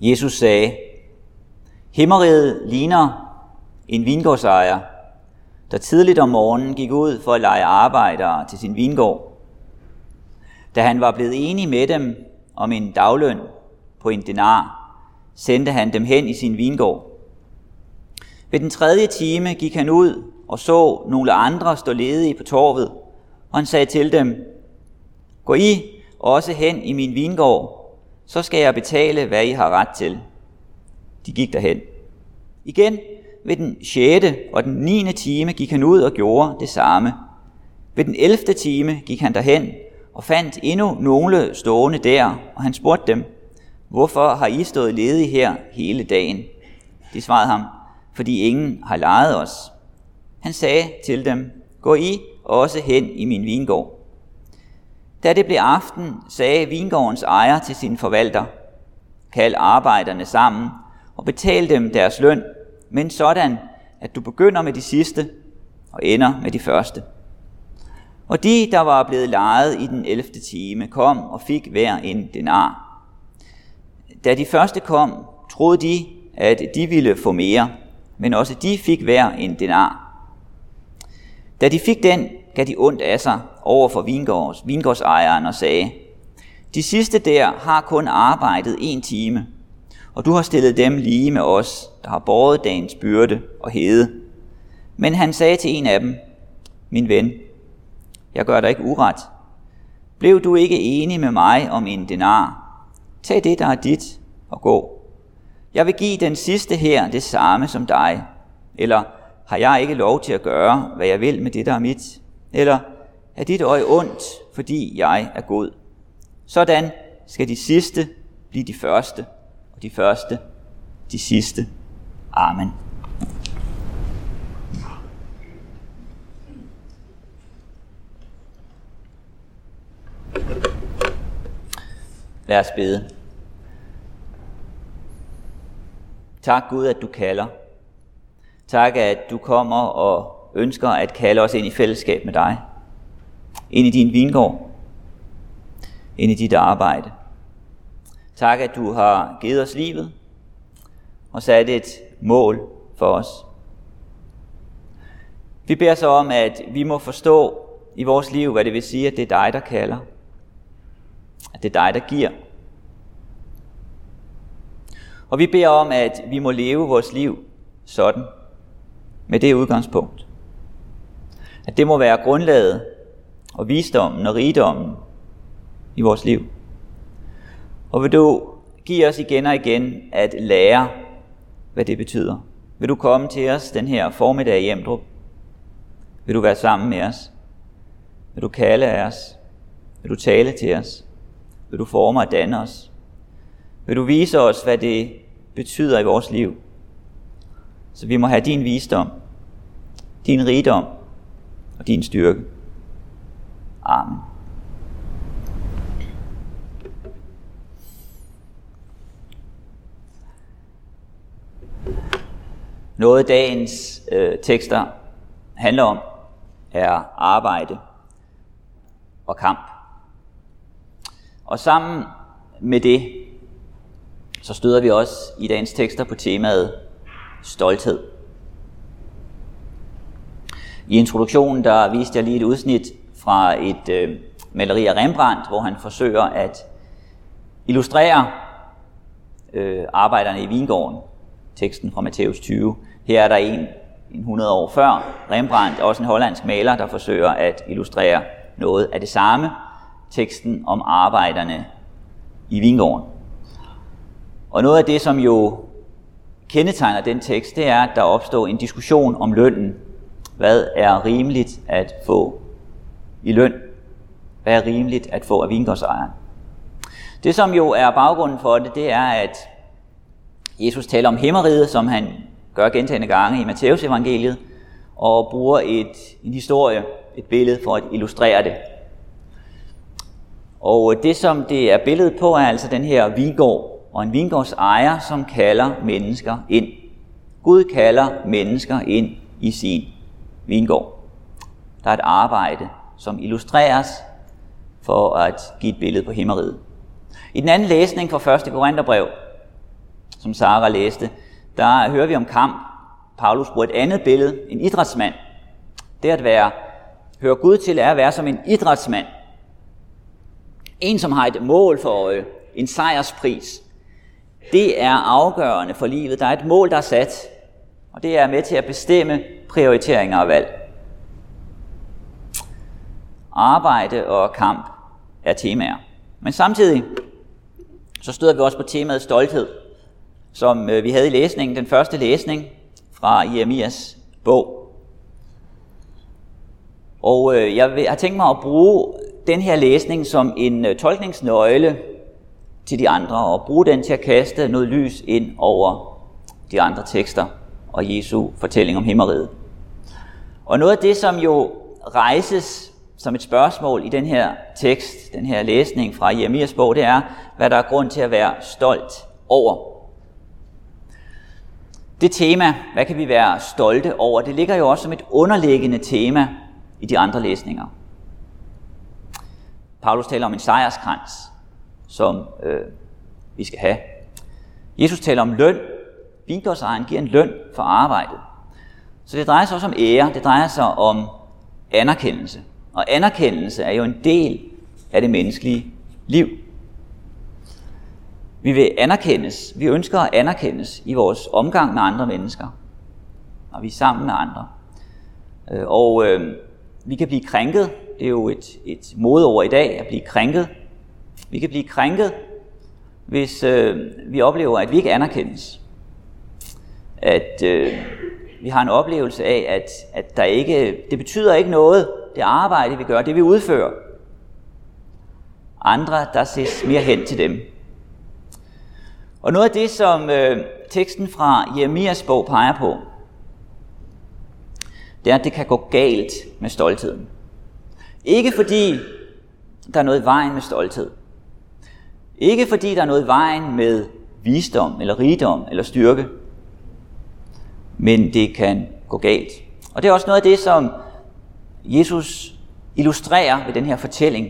Jesus sagde, himmeriget ligner en vingårdsejer, der tidligt om morgenen gik ud for at leje arbejdere til sin vingård. Da han var blevet enig med dem om en dagløn på en denar, sendte han dem hen i sin vingård. Ved den tredje time gik han ud og så nogle andre stå ledige på torvet, og han sagde til dem, gå I også hen i min vingård, så skal jeg betale, hvad I har ret til. De gik derhen. Igen ved den 6. og den 9. time gik han ud og gjorde det samme. Ved den 11. time gik han derhen og fandt endnu nogle stående der, og han spurgte dem, hvorfor har I stået ledige her hele dagen? De svarede ham, fordi ingen har lejet os. Han sagde til dem, gå I også hen i min vingård. Da det blev aften, sagde vingårdens ejer til sin forvalter, kald arbejderne sammen og betal dem deres løn, men sådan, at du begynder med de sidste og ender med de første. Og de, der var blevet lejet i den 11. time, kom og fik hver en denar. Da de første kom, troede de, at de ville få mere, men også de fik hver en denar. Da de fik den, gav de ondt af sig over for vingårdsejeren og sagde, de sidste der har kun arbejdet 1 time, og du har stillet dem lige med os, der har båret dagens byrde og hede. Men han sagde til en af dem, min ven, jeg gør dig ikke uret. Blev du ikke enig med mig om en denar? Tag det, der er dit, og gå. Jeg vil give den sidste her det samme som dig. Eller har jeg ikke lov til at gøre, hvad jeg vil med det, der er mit? Eller er dit øje ondt, fordi jeg er god? Sådan skal de sidste blive de første, og de første de sidste. Amen. Lad os bede. Tak Gud, at du kalder. Tak, at du kommer og ønsker at kalde os ind i fællesskab med dig. Ind i din vingård. Ind i dit arbejde. Tak, at du har givet os livet og sat et mål for os. Vi beder så om, at vi må forstå i vores liv, hvad det vil sige, at det er dig, der kalder. At det er dig, der giver. Og vi beder om, at vi må leve vores liv sådan, med det udgangspunkt. At det må være grundlaget og visdommen og rigdommen i vores liv. Og vil du give os igen og igen at lære, hvad det betyder? Vil du komme til os den her formiddag i Emdrup? Vil du være sammen med os? Vil du kalde af os? Vil du tale til os? Vil du forme og danne os? Vil du vise os, hvad det betyder i vores liv? Så vi må have din visdom, din rigdom og din styrke. Amen. Noget dagens tekster handler om, er arbejde og kamp. Og sammen med det, så støder vi også i dagens tekster på temaet stolthed. I introduktionen, der viste jeg lige et udsnit fra et maleri af Rembrandt, hvor han forsøger at illustrere arbejderne i vingården. Teksten fra Matthæus 20. Her er der en 100 år før Rembrandt, også en hollandsk maler, der forsøger at illustrere noget af det samme. Teksten om arbejderne i vingården. Og noget af det, som jo kendetegner den tekst, det er, at der opstår en diskussion om lønnen. Hvad er rimeligt at få i løn? Hvad er rimeligt at få af vingårdsejeren? Det, som jo er baggrunden for det, det er, at Jesus taler om himmeriget, som han gør gentagne gange i Matthæus evangeliet, og bruger en historie, et billede for at illustrere det. Og det, som det er billedet på, er altså den her vingård, og en vingårdsejer, som kalder mennesker ind. Gud kalder mennesker ind i sin vingård. Der er et arbejde, som illustreres for at give et billede på himmeriget. I den anden læsning fra 1. Korintherbrev, som Sara læste, der hører vi om kamp. Paulus bruger et andet billede, en idrætsmand. Det at høre Gud til er at være som en idrætsmand. En, som har et mål for øje, en sejrspris. Det er afgørende for livet. Der er et mål, der er sat, og det er med til at bestemme prioriteringer og valg. Arbejde og kamp er temaer. Men samtidig så støder vi også på temaet stolthed, som vi havde i læsningen, den første læsning fra Jeremias bog. Og jeg har tænkt mig at bruge den her læsning som en tolkningsnøgle til de andre, og bruge den til at kaste noget lys ind over de andre tekster og Jesu fortælling om himmeriget. Og noget af det, som jo rejses som et spørgsmål i den her tekst, den her læsning fra Jeremias bog, det er, hvad der er grund til at være stolt over. Det tema, hvad kan vi være stolte over, det ligger jo også som et underliggende tema i de andre læsninger. Paulus taler om en sejrskrans, som vi skal have. Jesus taler om løn. Vingårdsejeren giver en løn for arbejdet. Så det drejer sig også om ære, det drejer sig om anerkendelse. Og anerkendelse er jo en del af det menneskelige liv. Vi vil anerkendes. Vi ønsker at anerkendes i vores omgang med andre mennesker. Og vi er sammen med andre. Og vi kan blive krænket. Det er jo et modeord i dag, at blive krænket. Vi kan blive krænket, hvis vi oplever, at vi ikke anerkendes. At vi har en oplevelse af, at der ikke, det betyder ikke noget, det arbejde, vi gør, det vi udfører. Andre, der ses mere hen til dem. Og noget af det, som teksten fra Jeremias bog peger på, det er, at det kan gå galt med stoltheden. Ikke fordi der er noget i vejen med stolthed. Ikke fordi der er noget i vejen med visdom, eller rigdom, eller styrke. Men det kan gå galt. Og det er også noget af det, som Jesus illustrerer ved den her fortælling,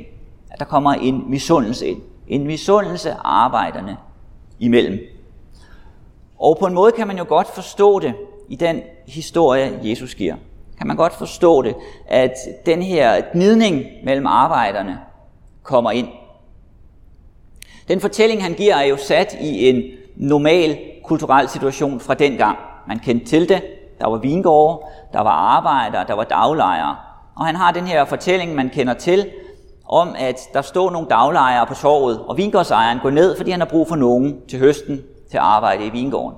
at der kommer en misundelse ind. En misundelse arbejderne imellem. Og på en måde kan man jo godt forstå det i den historie, Jesus giver. Kan man godt forstå det, at den her gnidning mellem arbejderne kommer ind. Den fortælling, han giver, er jo sat i en normal kulturel situation fra dengang. Man kendte til det. Der var vingårde, der var arbejdere, der var daglejere. Og han har den her fortælling, man kender til, om at der står nogle daglejere på torvet, og vingårdsejeren går ned, fordi han har brug for nogen til høsten til at arbejde i vingården.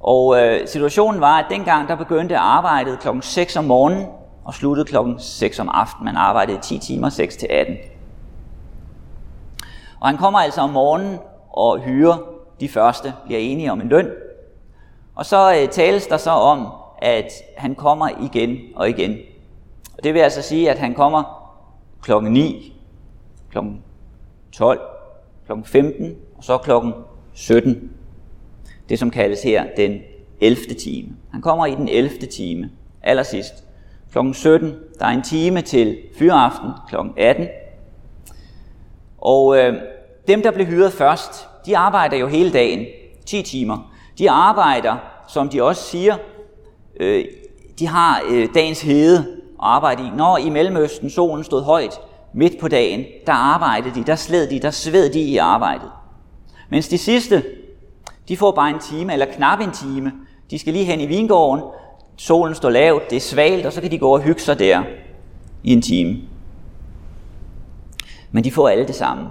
Og situationen var, at dengang der begyndte arbejdet klokken 6 om morgenen og sluttede klokken 6 om aftenen. Man arbejdede 10 timer, 6 til 18. Og han kommer altså om morgenen og hyrer de første, bliver enige om en løn. Og så tales der så om, at han kommer igen og igen. Og det vil altså sige, at han kommer klokken 9, klokken 12, klokken 15 og så klokken 17. Det som kaldes her den 11. time. Han kommer i den 11. time, allersidst. Klokken 17, der er en time til fyraften, klokken 18. Og dem, der blev hyret først, de arbejder jo hele dagen, 10 timer. De arbejder, som de også siger, de har dagens hede at arbejde i. Når i Mellemøsten solen stod højt midt på dagen, der arbejdede de, der sled de, der sved de i arbejdet. Mens de sidste, de får bare en time, eller knap en time. De skal lige hen i vingården, solen står lavt, det er svalt, og så kan de gå og hygge sig der i en time. Men de får alle det samme.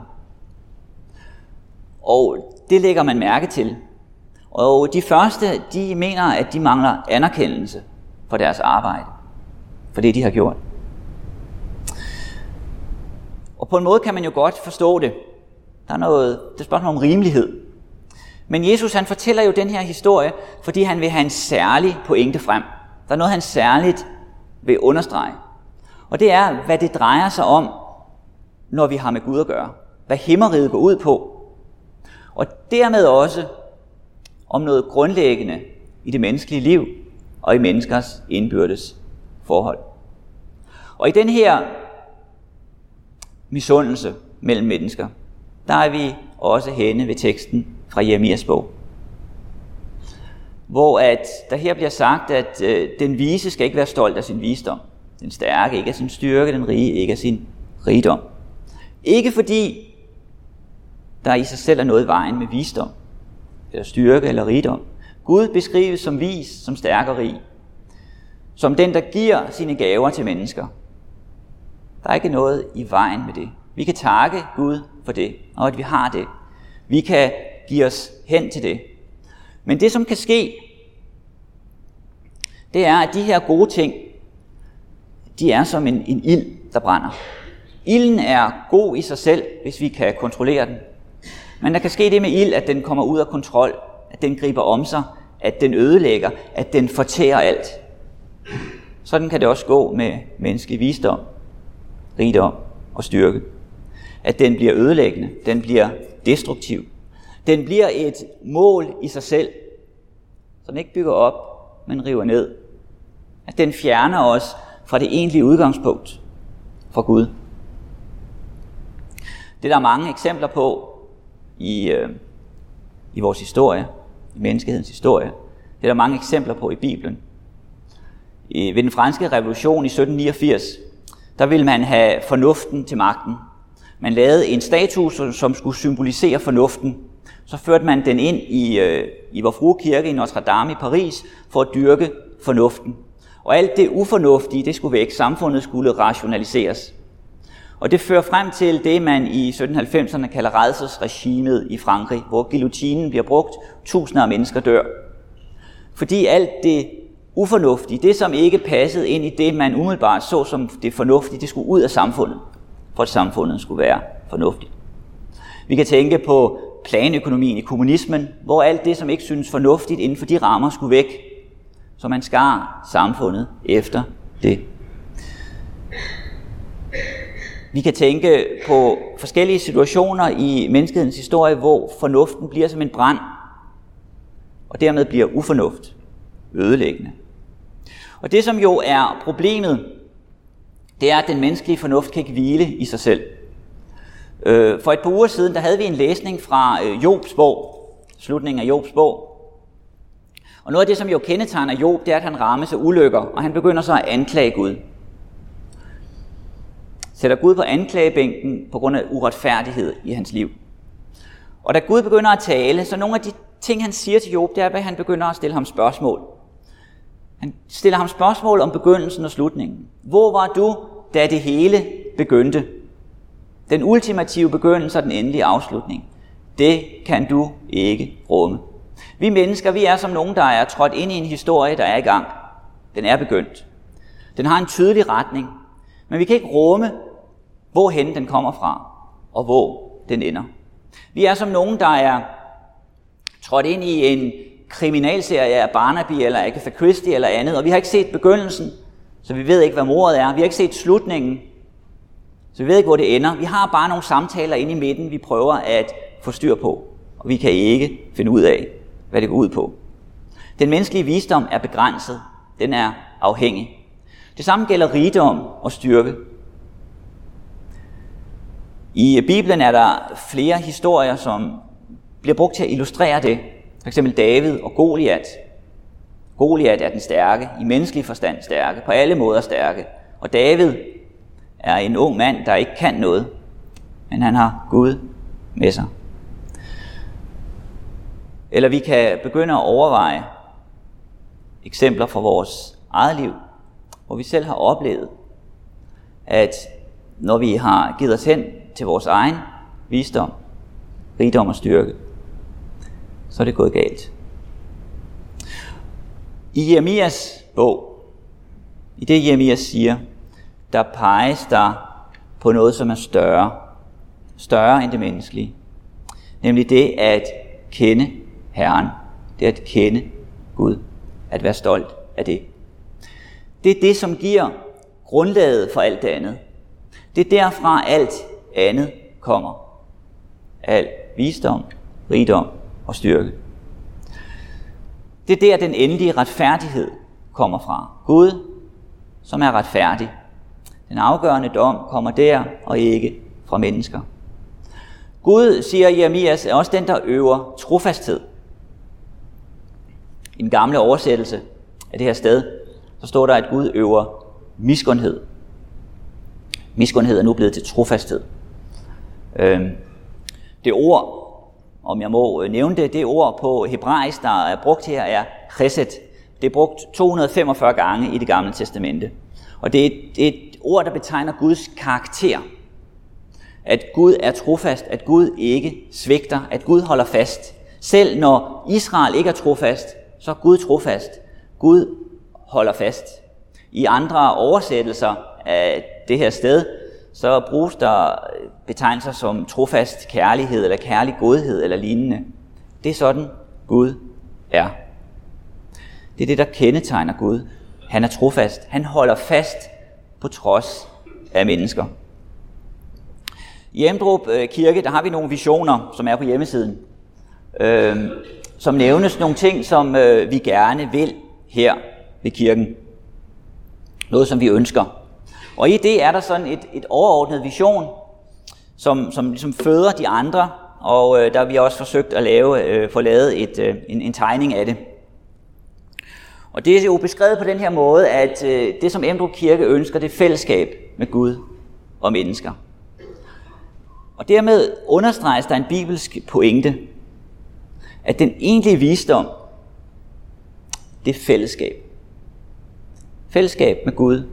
Og det lægger man mærke til. Og de første, de mener, at de mangler anerkendelse for deres arbejde. For det, de har gjort. Og på en måde kan man jo godt forstå det. Der er noget, det er spørgsmål om rimelighed. Men Jesus, han fortæller jo den her historie, fordi han vil have en særlig pointe frem. Der er noget, han særligt vil understrege. Og det er, hvad det drejer sig om, når vi har med Gud at gøre. Hvad himmeriget går ud på. Og dermed også om noget grundlæggende i det menneskelige liv og i menneskers indbyrdes forhold. Og i den her misundelse mellem mennesker, der er vi også henne ved teksten fra Jeremias bog. hvor at der her bliver sagt, at den vise skal ikke være stolt af sin visdom, den stærke ikke af sin styrke, den rige ikke af sin rigdom. Ikke fordi der i sig selv er noget i vejen med visdom, eller styrke eller rigdom. Gud beskrives som vis, som stærk og rig, som den, der giver sine gaver til mennesker. Der er ikke noget i vejen med det. Vi kan takke Gud for det, og at vi har det. Vi kan give os hen til det. Men det, som kan ske, det er, at de her gode ting, de er som en ild, der brænder. Ilden er god i sig selv, hvis vi kan kontrollere den. Men der kan ske det med ild, at den kommer ud af kontrol, at den griber om sig, at den ødelægger, at den fortærer alt. Sådan kan det også gå med menneskelig visdom, rigdom og styrke. At den bliver ødelæggende, den bliver destruktiv. Den bliver et mål i sig selv, som ikke bygger op, men river ned. At den fjerner os fra det egentlige udgangspunkt, fra Gud. Det er der mange eksempler på i vores historie, i menneskehedens historie. Det er der mange eksempler på i Bibelen. Ved den franske revolution i 1789, der ville man have fornuften til magten. Man lavede en statue, som skulle symbolisere fornuften. Så førte man den ind i Vor Frue Kirke i Notre Dame i Paris for at dyrke fornuften. Og alt det ufornuftige, det skulle væk. Samfundet skulle rationaliseres. Og det fører frem til det, man i 1790'erne kalder redselsregimet i Frankrig, hvor guillotinen bliver brugt, tusinder af mennesker dør. Fordi alt det ufornuftige, det som ikke passede ind i det, man umiddelbart så som det fornuftige, det skulle ud af samfundet, for at samfundet skulle være fornuftigt. Vi kan tænke på planøkonomien i kommunismen, hvor alt det, som ikke synes fornuftigt inden for de rammer, skulle væk, så man skar samfundet efter det. Vi kan tænke på forskellige situationer i menneskehedens historie, hvor fornuften bliver som en brand, og dermed bliver ufornuft ødelæggende. Og det, som jo er problemet, det er, at den menneskelige fornuft kan ikke hvile i sig selv. For et par uger siden, der havde vi en læsning fra Jobs bog, slutningen af Jobs bog. Og noget af det, som jo kendetegner Job, det er, at han rammes af ulykker, og han begynder så at anklage Gud. Sætter Gud på anklagebænken på grund af uretfærdighed i hans liv. Og da Gud begynder at tale, så nogle af de ting, han siger til Job, det er, at han begynder at stille ham spørgsmål. Han stiller ham spørgsmål om begyndelsen og slutningen. Hvor var du, da det hele begyndte? Den ultimative begyndelse og den endelige afslutning. Det kan du ikke rumme. Vi mennesker, vi er som nogen, der er trådt ind i en historie, der er i gang. Den er begyndt. Den har en tydelig retning, men vi kan ikke rumme, hvorhen den kommer fra, og hvor den ender. Vi er som nogen, der er trådt ind i en kriminalserie af Barnaby eller Agatha Christie eller andet, og vi har ikke set begyndelsen, så vi ved ikke, hvad mordet er. Vi har ikke set slutningen, så vi ved ikke, hvor det ender. Vi har bare nogle samtaler inde i midten, vi prøver at få styr på, og vi kan ikke finde ud af, hvad det går ud på. Den menneskelige visdom er begrænset. Den er afhængig. Det samme gælder rigdom og styrke. I Bibelen er der flere historier, som bliver brugt til at illustrere det. For eksempel David og Goliat. Goliat er den stærke, i menneskelig forstand stærke, på alle måder stærke. Og David er en ung mand, der ikke kan noget, men han har Gud med sig. Eller vi kan begynde at overveje eksempler fra vores eget liv, hvor vi selv har oplevet, at når vi har givet os hen til vores egen visdom, rigdom og styrke, så er det gået galt. I Jeremias bog, i det Jeremias siger, der peges der på noget, som er større end det menneskelige. Nemlig det at kende Herren, det at kende Gud, at være stolt af det. Det er det, som giver grundlaget for alt det andet. Det er derfra, alt andet kommer. Al visdom, rigdom og styrke. Det er der, den endelige retfærdighed kommer fra. Gud, som er retfærdig. Den afgørende dom kommer der og ikke fra mennesker. Gud, siger Jeremias, er også den, der øver trofasthed. I den gamle oversættelse af det her sted, så står der, at Gud øver miskundhed. Miskundhed er nu blevet til trofasthed. Det ord, om jeg må nævne det, det ord på hebraisk, der er brugt her, er chesed. Det er brugt 245 gange i Det Gamle Testamente. Og det er et ord, der betegner Guds karakter. At Gud er trofast, at Gud ikke svigter, at Gud holder fast. Selv når Israel ikke er trofast, så er Gud trofast. Gud holder fast. I andre oversættelser af det her sted, så bruges der betegnelser som trofast kærlighed, eller kærlig godhed, eller lignende. Det er sådan, Gud er. Det er det, der kendetegner Gud. Han er trofast. Han holder fast på trods af mennesker. I Emdrup Kirke, der har vi nogle visioner, som er på hjemmesiden, som nævnes nogle ting, som vi gerne vil her ved kirken. Noget, som vi ønsker. Og i det er der sådan et overordnet vision, som ligesom føder de andre, og der har vi også forsøgt at få lavet en tegning af det. Og det er jo beskrevet på den her måde, at det, som Emdrup Kirke ønsker, det er fællesskab med Gud og mennesker. Og dermed understreges der en bibelsk pointe, at den egentlige visdom, det er fællesskab. Fællesskab med Gud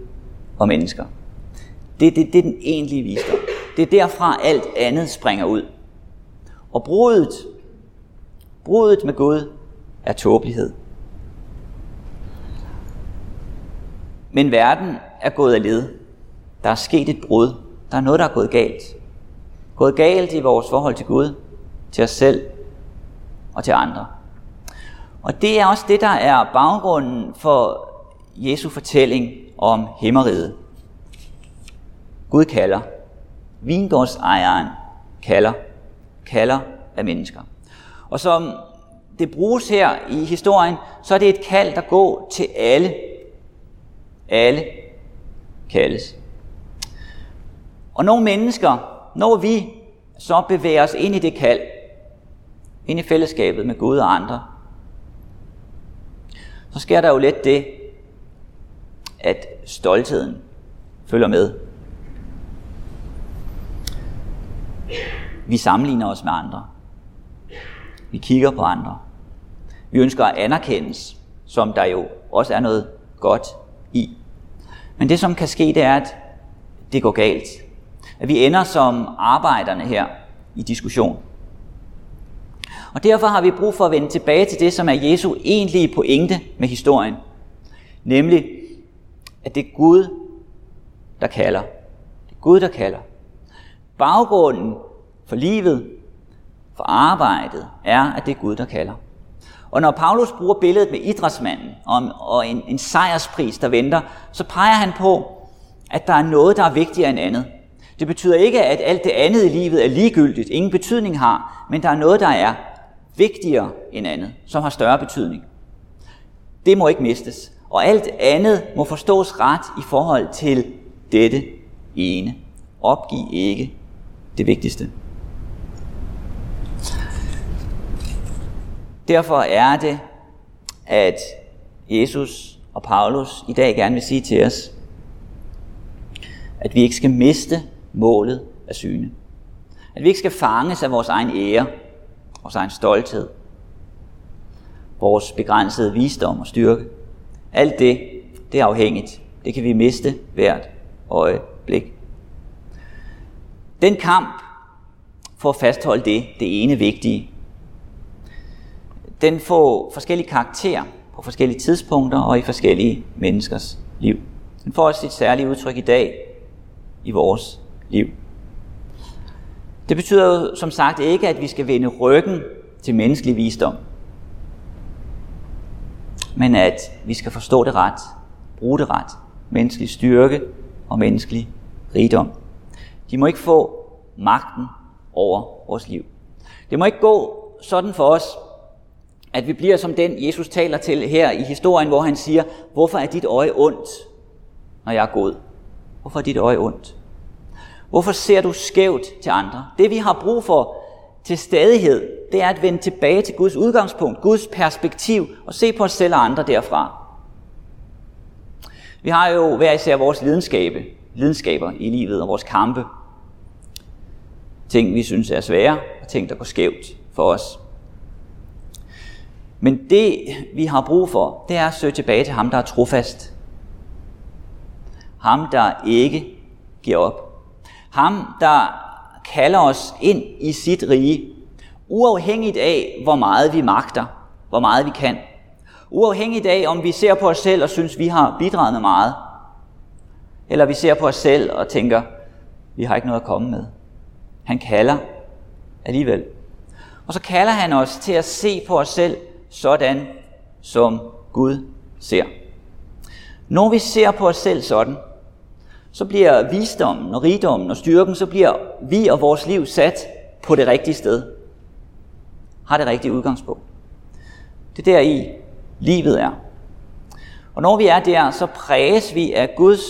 og mennesker. Det er den egentlige visdom. Det er derfra alt andet springer ud. Og bruddet med Gud er tåbelighed. Men verden er gået af led. Der er sket et brud. Der er noget, der er gået galt. Gået galt i vores forhold til Gud, til os selv og til andre. Og det er også det, der er baggrunden for Jesu fortælling om himmeriget. Gud kalder. Vingårdsejeren kalder af mennesker. Og som det bruges her i historien, så er det et kald, der går til alle. Alle kaldes. Og nogle mennesker, når vi så bevæger os ind i det kald, ind i fællesskabet med Gud og andre, så sker der jo let det, at stoltheden følger med. Vi sammenligner os med andre. Vi kigger på andre. Vi ønsker at anerkendes, som der jo også er noget godt i. Men det, som kan ske, det er, at det går galt. At vi ender som arbejderne her i diskussion. Og derfor har vi brug for at vende tilbage til det, som er Jesu egentlige pointe med historien. Nemlig, at det er Gud, der kalder. Det er Gud, der kalder. Baggrunden for livet, for arbejdet, er, at det er Gud, der kalder. Og når Paulus bruger billedet med idrætsmanden og en sejrspris, der venter, så peger han på, at der er noget, der er vigtigere end andet. Det betyder ikke, at alt det andet i livet er ligegyldigt, ingen betydning har, men der er noget, der er vigtigere end andet, som har større betydning. Det må ikke mistes, og alt andet må forstås ret i forhold til dette ene. Opgiv ikke det vigtigste. Derfor er det, at Jesus og Paulus i dag gerne vil sige til os, at vi ikke skal miste målet af syne. At vi ikke skal fanges af vores egen ære, vores egen stolthed, vores begrænsede visdom og styrke. Alt det er afhængigt. Det kan vi miste hvert øjeblik. Den kamp for at fastholde det ene vigtige, den får forskellige karakterer på forskellige tidspunkter og i forskellige menneskers liv. Den får også et særligt udtryk i dag i vores liv. Det betyder jo som sagt ikke, at vi skal vende ryggen til menneskelig visdom, men at vi skal forstå det ret, bruge det ret, menneskelig styrke og menneskelig rigdom. De må ikke få magten over vores liv. Det må ikke gå sådan for os, at vi bliver som den, Jesus taler til her i historien, hvor han siger, hvorfor er dit øje ondt, når jeg er god? Hvorfor er dit øje ondt? Hvorfor ser du skævt til andre? Det vi har brug for til stadighed, det er at vende tilbage til Guds udgangspunkt, Guds perspektiv, og se på os selv og andre derfra. Vi har jo hver især vores lidenskaber i livet og vores kampe. Ting, vi synes er svære, og ting, der går skævt for os. Men det, vi har brug for, det er at søge tilbage til ham, der er trofast. Ham, der ikke giver op. Ham, der kalder os ind i sit rige, uafhængigt af, hvor meget vi magter, hvor meget vi kan. Uafhængigt af, om vi ser på os selv og synes, vi har bidraget med meget. Eller vi ser på os selv og tænker, vi har ikke noget at komme med. Han kalder alligevel. Og så kalder han os til at se på os selv, sådan som Gud ser. Når vi ser på os selv sådan, så bliver visdommen og rigdommen og styrken, så bliver vi og vores liv sat på det rigtige sted. Har det rigtige udgangspunkt. Det er deri livet er. Og når vi er der, så præges vi af Guds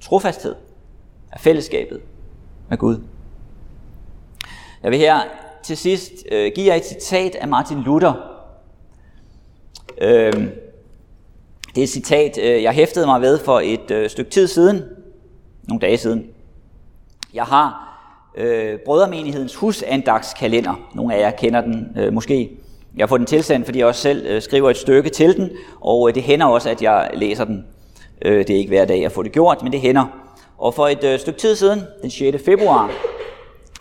trofasthed, af fællesskabet med Gud. Jeg vil her til sidst give jer et citat af Martin Luther. Det er et citat, jeg hæftede mig ved for et stykke tid siden, nogle dage siden. Jeg har Brødremenighedens husandagskalender. Nogle af jer kender den måske. Jeg får den tilsendt, fordi jeg også selv skriver et stykke til den, og det hænder også, at jeg læser den. Det er ikke hver dag, jeg får det gjort, men det hænder. Og for et stykke tid siden, den 6. februar,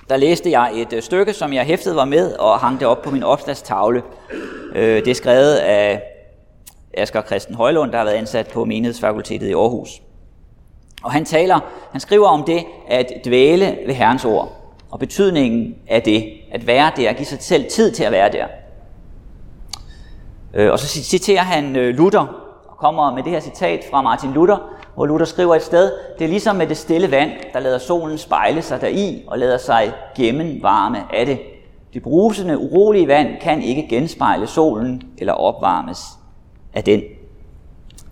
der læste jeg et stykke, som jeg hæftede var med og hang det op på min opslagstavle. Det er skrevet af Asger Christen Højlund, der har været ansat på menighedsfakultetet i Aarhus. Og han skriver om det at dvæle ved Herrens ord, og betydningen af det, at være der, at give sig selv tid til at være der. Og så citerer han Luther, og kommer med det her citat fra Martin Luther, hvor Luther skriver et sted, det er ligesom med det stille vand, der lader solen spejle sig deri, og lader sig gemme varme af det. Det brusende, urolige vand kan ikke genspejle solen, eller opvarmes af den.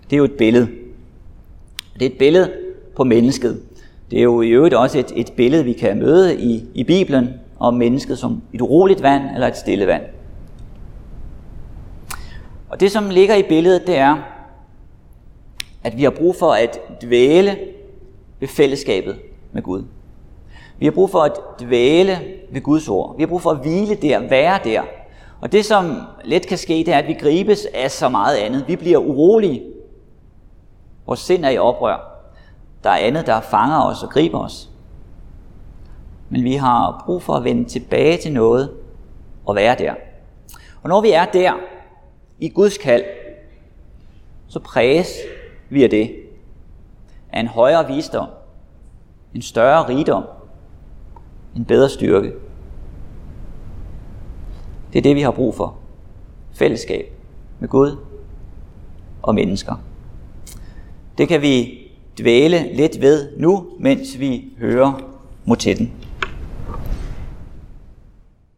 Det er jo et billede. Det er et billede på mennesket. Det er jo i øvrigt også et billede, vi kan møde i Bibelen, om mennesket som et uroligt vand, eller et stille vand. Og det, som ligger i billedet, det er, at vi har brug for at dvæle ved fællesskabet med Gud. Vi har brug for at dvæle ved Guds ord. Vi har brug for at hvile der, være der. Og det, som let kan ske, det er, at vi gribes af så meget andet. Vi bliver urolige. Vores sind er i oprør. Der er andet, der fanger os og griber os. Men vi har brug for at vende tilbage til noget og være der. Og når vi er der, i Guds kald, så præges vi af det, af en højere visdom, en større rigdom, en bedre styrke. Det er det, vi har brug for. Fællesskab med Gud og mennesker. Det kan vi dvæle lidt ved nu, mens vi hører motetten.